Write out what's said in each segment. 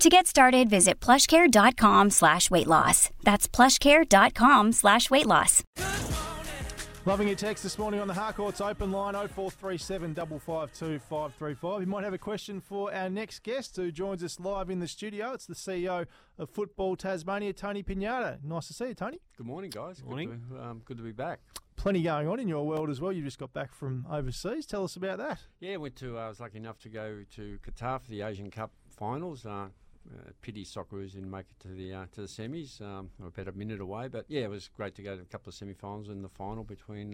To get started, visit plushcare.com/weightloss. That's plushcare.com/weightloss. Loving your text this morning on the Harcourt's open line, 0437 552 535. You might have a question for our next guest who joins us live in the studio. It's the CEO of Football Tasmania, Tony Pignata. Nice to see you, Tony. Good morning, guys. Good morning. Good to be back. Plenty going on in your world as well. You just got back from overseas. Tell us about that. Yeah, I was lucky enough to go to Qatar for the Asian Cup finals. Pity Socceroos didn't make it to the semis. We're about a minute away, but yeah, it was great to go to a couple of semi-finals and the final between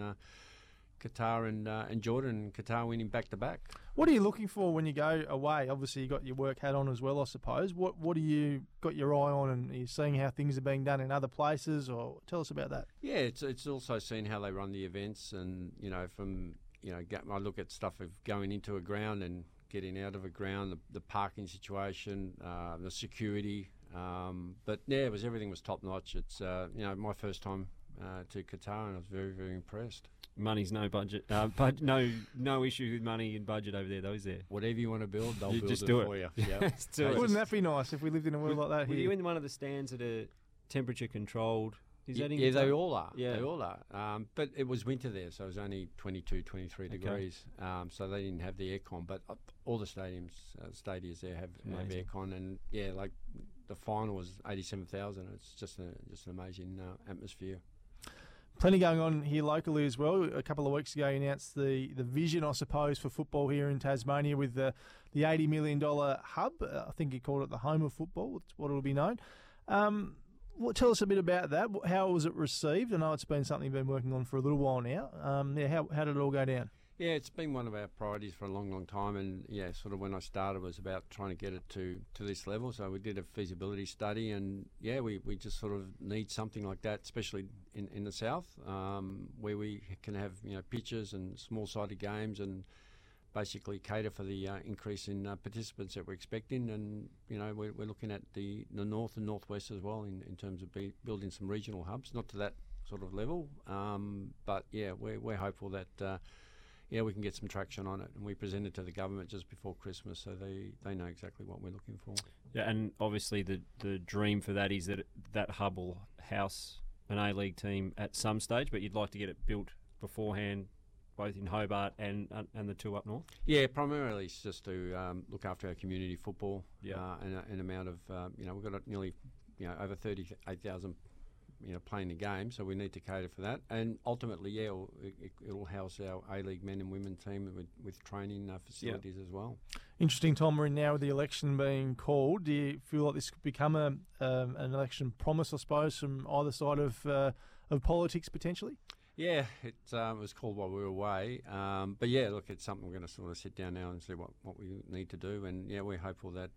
Qatar and Jordan. Qatar winning back to back. What are you looking for when you go away? Obviously, you got your work hat on as well, I suppose. What do you got your eye on, and are you seeing how things are being done in other places? Or tell us about that. Yeah, it's also seeing how they run the events, and I look at stuff of going into a ground and getting out of a ground, the parking situation, the security, but yeah, everything was top notch. It's my first time to Qatar, and I was very, very impressed. Money's no budget, but no issue with money and budget over there. Those there, whatever you want to build, they'll build just do it for you. Yeah, wouldn't that be nice if we lived in a world like that? Were here? You in one of the stands that are temperature controlled? Yeah, they all are. Yeah, they all are. But it was winter there, so it was only 22, 23 degrees. So they didn't have the aircon. But all the stadiums there have aircon, and yeah, like the final was 87,000. It's just an amazing atmosphere. Plenty going on here locally as well. A couple of weeks ago, you announced the vision, I suppose, for football here in Tasmania with the $80 million hub. I think you called it the home of football. It's what it'll be known. Tell us a bit about that. How was it received? I know it's been something you've been working on for a little while now. How did it all go down? Yeah, it's been one of our priorities for a long, long time. And, yeah, sort of when I started was about trying to get it to this level. So we did a feasibility study, and, yeah, we just sort of need something like that, especially in the south, where we can have, pitches and small-sided games and basically cater for the increase in participants that we're expecting. And, we're looking at the north and northwest as well in terms of building some regional hubs, not to that sort of level. But, yeah, we're hopeful that, we can get some traction on it. And we presented to the government just before Christmas, so they know exactly what we're looking for. Yeah, and obviously the dream for that is that hub will house an A-League team at some stage, but you'd like to get it built beforehand, both in Hobart and the two up north? Yeah, primarily it's just to look after our community football. Yeah. And an amount of, we've got nearly over 38,000 playing the game, so we need to cater for that. And ultimately, yeah, it'll house our A-League men and women team with training facilities as well. Interesting time we're in now with the election being called. Do you feel like this could become an election promise, I suppose, from either side of politics potentially? Yeah, it was called while we were away. But yeah, look, it's something we're going to sort of sit down now and see what we need to do. And yeah, we're hopeful that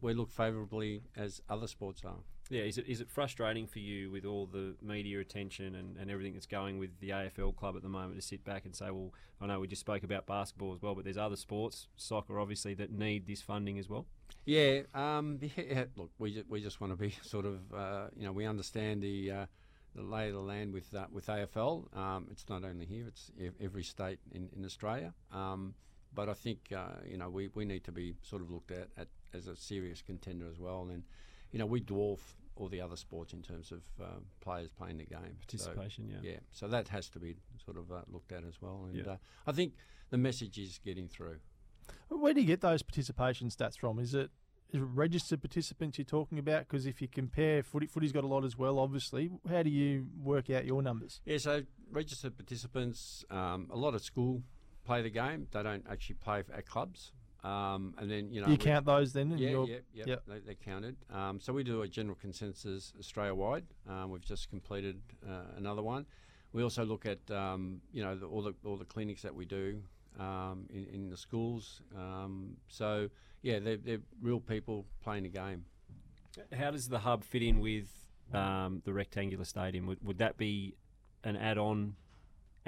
we look favourably as other sports are. Yeah, is it frustrating for you with all the media attention and everything that's going with the AFL club at the moment to sit back and say, well, I know we just spoke about basketball as well, but there's other sports, soccer obviously, that need this funding as well? Yeah, look, we just want to be sort of, we understand the lay of the land with AFL. It's not only here, it's every state in Australia. But I think, we need to be sort of looked at as a serious contender as well. And, we dwarf all the other sports in terms of players playing the game. Participation, so, yeah. Yeah, so that has to be sort of looked at as well. And I think the message is getting through. Where do you get those participation stats from? Is it registered participants you're talking about? Because if you compare, footy's got a lot as well, obviously. How do you work out your numbers? Yeah, so registered participants, a lot of school play the game. They don't actually play at clubs. And then, you know, you count those then? Yeah. They're counted. So we do a general consensus Australia-wide. We've just completed another one. We also look at, you know, all the clinics that we do in the schools. So, yeah, they're real people playing the game. How does the hub fit in with the rectangular stadium? Would that be an add-on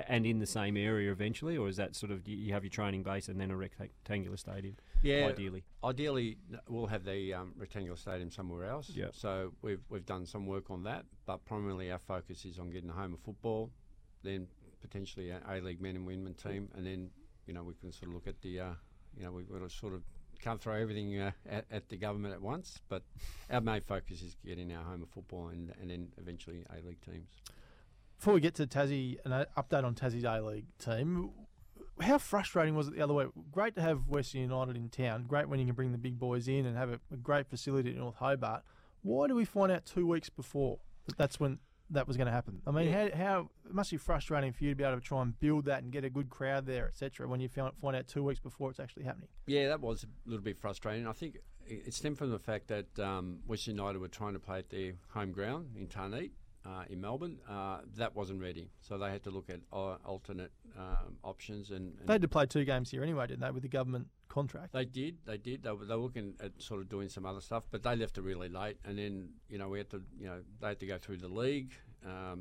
and in the same area eventually, or is that sort of you have your training base and then a rectangular stadium? Yeah, ideally we'll have the rectangular stadium somewhere else. Yeah. So we've done some work on that, but primarily our focus is on getting the home of football, then potentially an A-League men and women team, and then you know we can sort of look at the you know we've got to sort of can't throw everything at the government at once, but our main focus is getting our home of football and then eventually A-League teams. Before we get to Tassie, an update on Tassie's A-League team, how frustrating was it the other way? Great to have Western United in town, great when you can bring the big boys in and have a great facility at North Hobart. Why do we find out 2 weeks before that's when that was going to happen? I mean, how it must be frustrating for you to be able to try and build that and get a good crowd there, etc., when you find out 2 weeks before it's actually happening. Yeah, that was a little bit frustrating. I think it stemmed from the fact that Western United were trying to play at their home ground in Tarneit. In Melbourne, that wasn't ready. So they had to look at alternate options. And they had to play 2 games here anyway, didn't they, with the government contract? They did. They were looking at sort of doing some other stuff, but they left it really late. And then, you know, they had to go through the league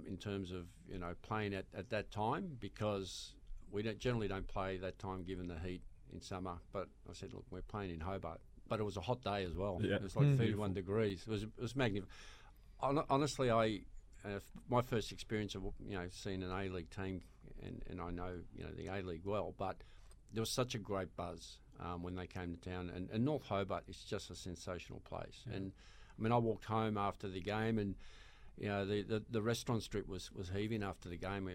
in terms of, you know, playing at that time because we generally don't play that time given the heat in summer. But I said, look, we're playing in Hobart. But it was a hot day as well. Yeah. It was like 31 degrees. It was magnificent. Honestly, my first experience of, you know, seeing an A-League team, and I know, you know, the A-League well, but there was such a great buzz when they came to town. And North Hobart is just a sensational place. Yeah. And, I mean, I walked home after the game and, you know, the restaurant strip was heaving after the game.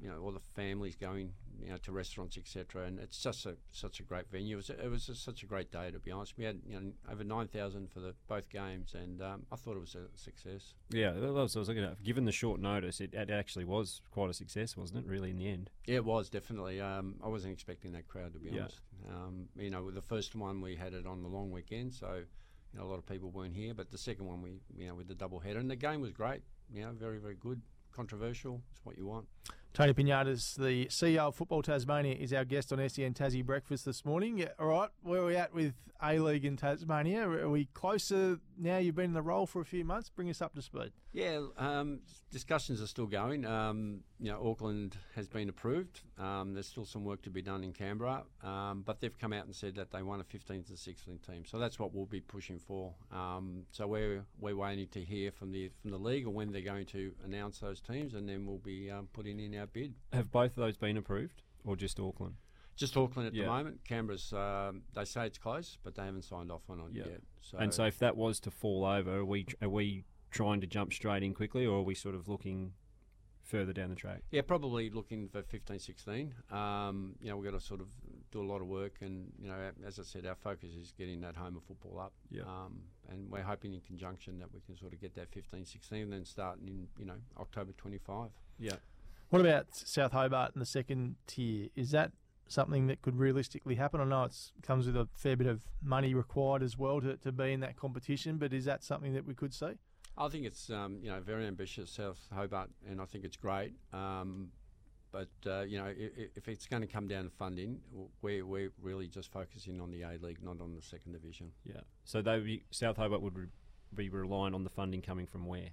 You know, all the families going, you know, to restaurants, etc. And it's just such a great venue. It was just such a great day, to be honest. We had, you know, over 9,000 for both games, and I thought it was a success. Yeah, that was what I was looking at. Given the short notice, it actually was quite a success, wasn't it? Really, in the end. Yeah, it was definitely. I wasn't expecting that crowd, to be honest. You know, with the first one we had it on the long weekend, so you know, a lot of people weren't here. But the second one, we, you know, with the double header, and the game was great. You know, very, very good. Controversial, it's what you want. Tony Pignata's the CEO of Football Tasmania is our guest on SEN Tassie Breakfast this morning. All right, where are we at with A-League in Tasmania? Are we closer now? You've been in the role for a few months. Bring us up to speed. Yeah, discussions are still going. You know, Auckland has been approved. There's still some work to be done in Canberra, but they've come out and said that they want a 15th and 16th team. So that's what we'll be pushing for. So we're waiting to hear from the league or when they're going to announce those teams, and then we'll be putting in our bid. Have both of those been approved, or just Auckland? Just Auckland at the moment. Canberra's, they say it's close, but they haven't signed off on it yet. So, and so if that was to fall over, are we trying to jump straight in quickly, or are we sort of looking further down the track? Yeah, probably looking for 15, 16. You know, we've got to sort of do a lot of work, and, you know, as I said, our focus is getting that home of football up. Yeah. And we're hoping in conjunction that we can sort of get that 15, 16, and then starting in, you know, October 25. Yeah. What about South Hobart in the second tier? Is that something that could realistically happen? I know it comes with a fair bit of money required as well to be in that competition, but is that something that we could see? I think it's, you know, very ambitious, South Hobart, and I think it's great. But, you know, if it's going to come down to funding, we're really just focusing on the A-League, not on the second division. Yeah. So South Hobart would be relying on the funding coming from where?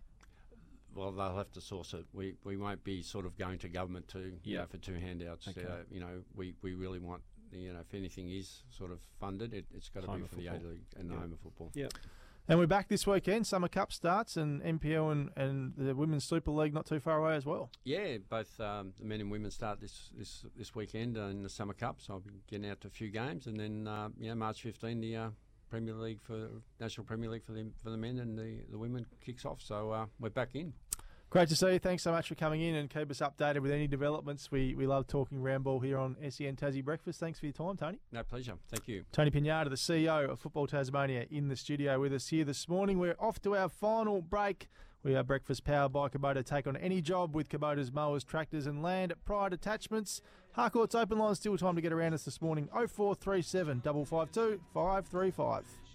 Well, they'll have to source it. We won't be sort of going to government you know, for 2 handouts. Okay. You know, we really want, you know, if anything is sort of funded, it's got to be for the A-League and the home of football. Yeah. And we're back this weekend. Summer Cup starts, and NPL and the Women's Super League not too far away as well. Yeah, both the men and women start this weekend in the Summer Cup, so I'll be getting out to a few games. And then, you know, March 15, the National Premier League for the men and the women kicks off. So we're back in. Great to see you. Thanks so much for coming in and keep us updated with any developments. We love talking roundball here on SEN Tassie Breakfast. Thanks for your time, Tony. No, pleasure. Thank you. Tony Pignata, the CEO of Football Tasmania, in the studio with us here this morning. We're off to our final break. We are breakfast powered by Kubota. Take on any job with Kubota's mowers, tractors and Land Pride attachments. Harcourt's open line, still time to get around us this morning. 0437 552 535.